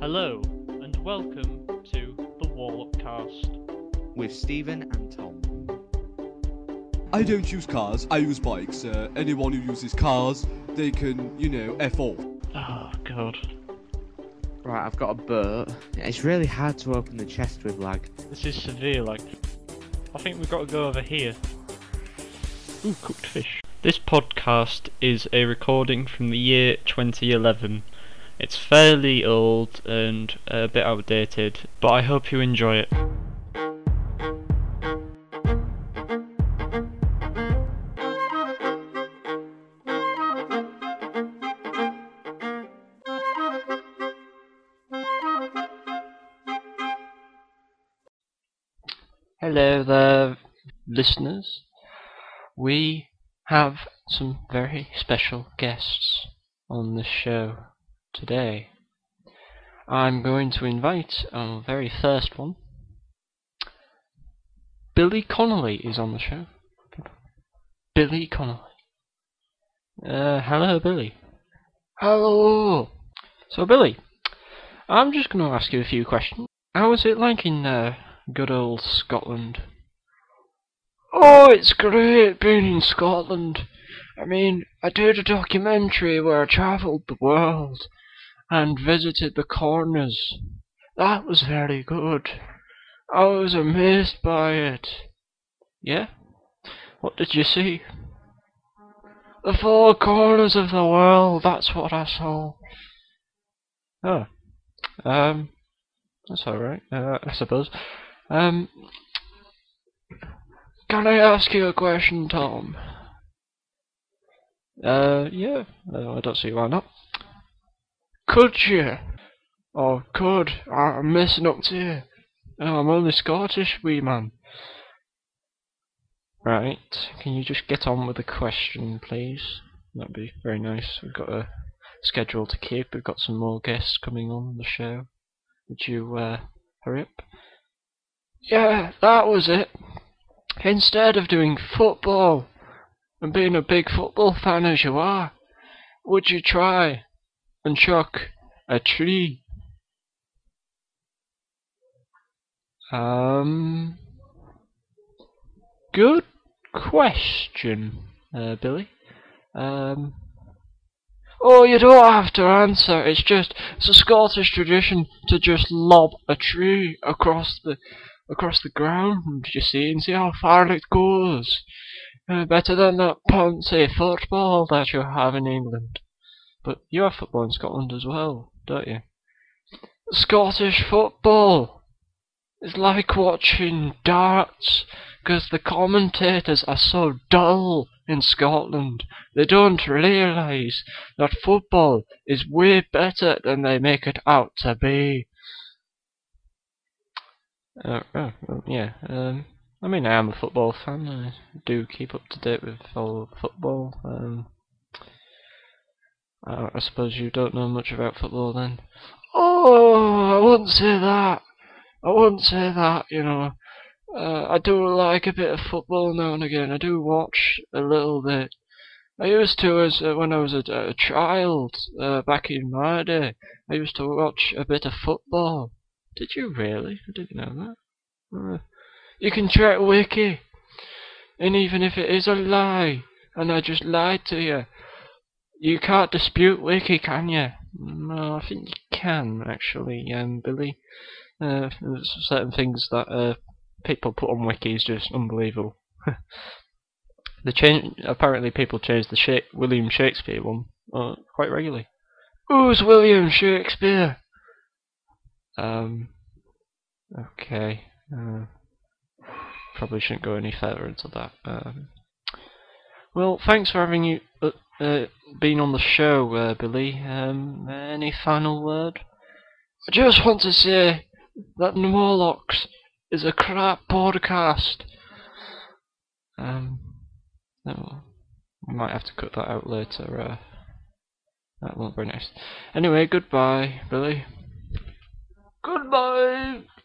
Hello, and welcome to The WarlapCast. With Stephen and Tom. I don't use cars, I use bikes. Anyone who uses cars, they can, you know, F off. Oh, God. Right, I've got a boat. It's really hard to open the chest with lag. This is severe lag. I think we've got to go over here. Ooh, cooked fish. This podcast is a recording from the year 2011. It's fairly old and a bit outdated, but I hope you enjoy it. Hello there, listeners. We have some very special guests on the show today. I'm going to invite our very first one. Billy Connolly is on the show. Billy Connolly. Hello, Billy. Hello. So, Billy, I'm just going to ask you a few questions. How is it like in good old Scotland? Oh, it's great being in Scotland. I mean, I did a documentary where I travelled the world and visited the corners. That was very good. I was amazed by it. Yeah? What did you see? The four corners of the world, that's what I saw. Oh. That's alright, I suppose. Can I ask you a question, Tom? Yeah. No, I don't see why not. Could you? Or could? I'm messing up to you. I'm only Scottish, wee man. Right. Can you just get on with the question, please? That'd be very nice. We've got a schedule to keep. We've got some more guests coming on the show. Would you, hurry up? Yeah, that was it. Instead of doing football and being a big football fan as you are, would you try and chuck a tree? Good question, Billy. Oh, you don't have to answer. It's a Scottish tradition to just lob a tree across the ground, you see, and see how far it goes. Better than that Ponce football that you have in England. But you have football in Scotland as well, don't you? Scottish football is like watching darts, because the commentators are so dull in Scotland. They don't realise that football is way better than they make it out to be. I mean, I am a football fan. I do keep up to date with all football. I suppose you don't know much about football then. Oh, I wouldn't say that. You know, I do like a bit of football now and again. I do watch a little bit. I used to, when I was a child, back in my day, I used to watch a bit of football. Did you really? I didn't know that. You can check wiki, and even if it is a lie, and I just lied to you, you can't dispute wiki, can you? No, I think you can actually, Billy. There's certain things that people put on wiki is just unbelievable. Apparently, people change the William Shakespeare one quite regularly. Who's William Shakespeare? Okay. Probably shouldn't go any further into that. Well, thanks for having you been on the show, Billy. Any final word? I just want to say that The Warlocks is a crap podcast. No, I might have to cut that out later. That won't be nice. Anyway, goodbye, Billy. Goodbye.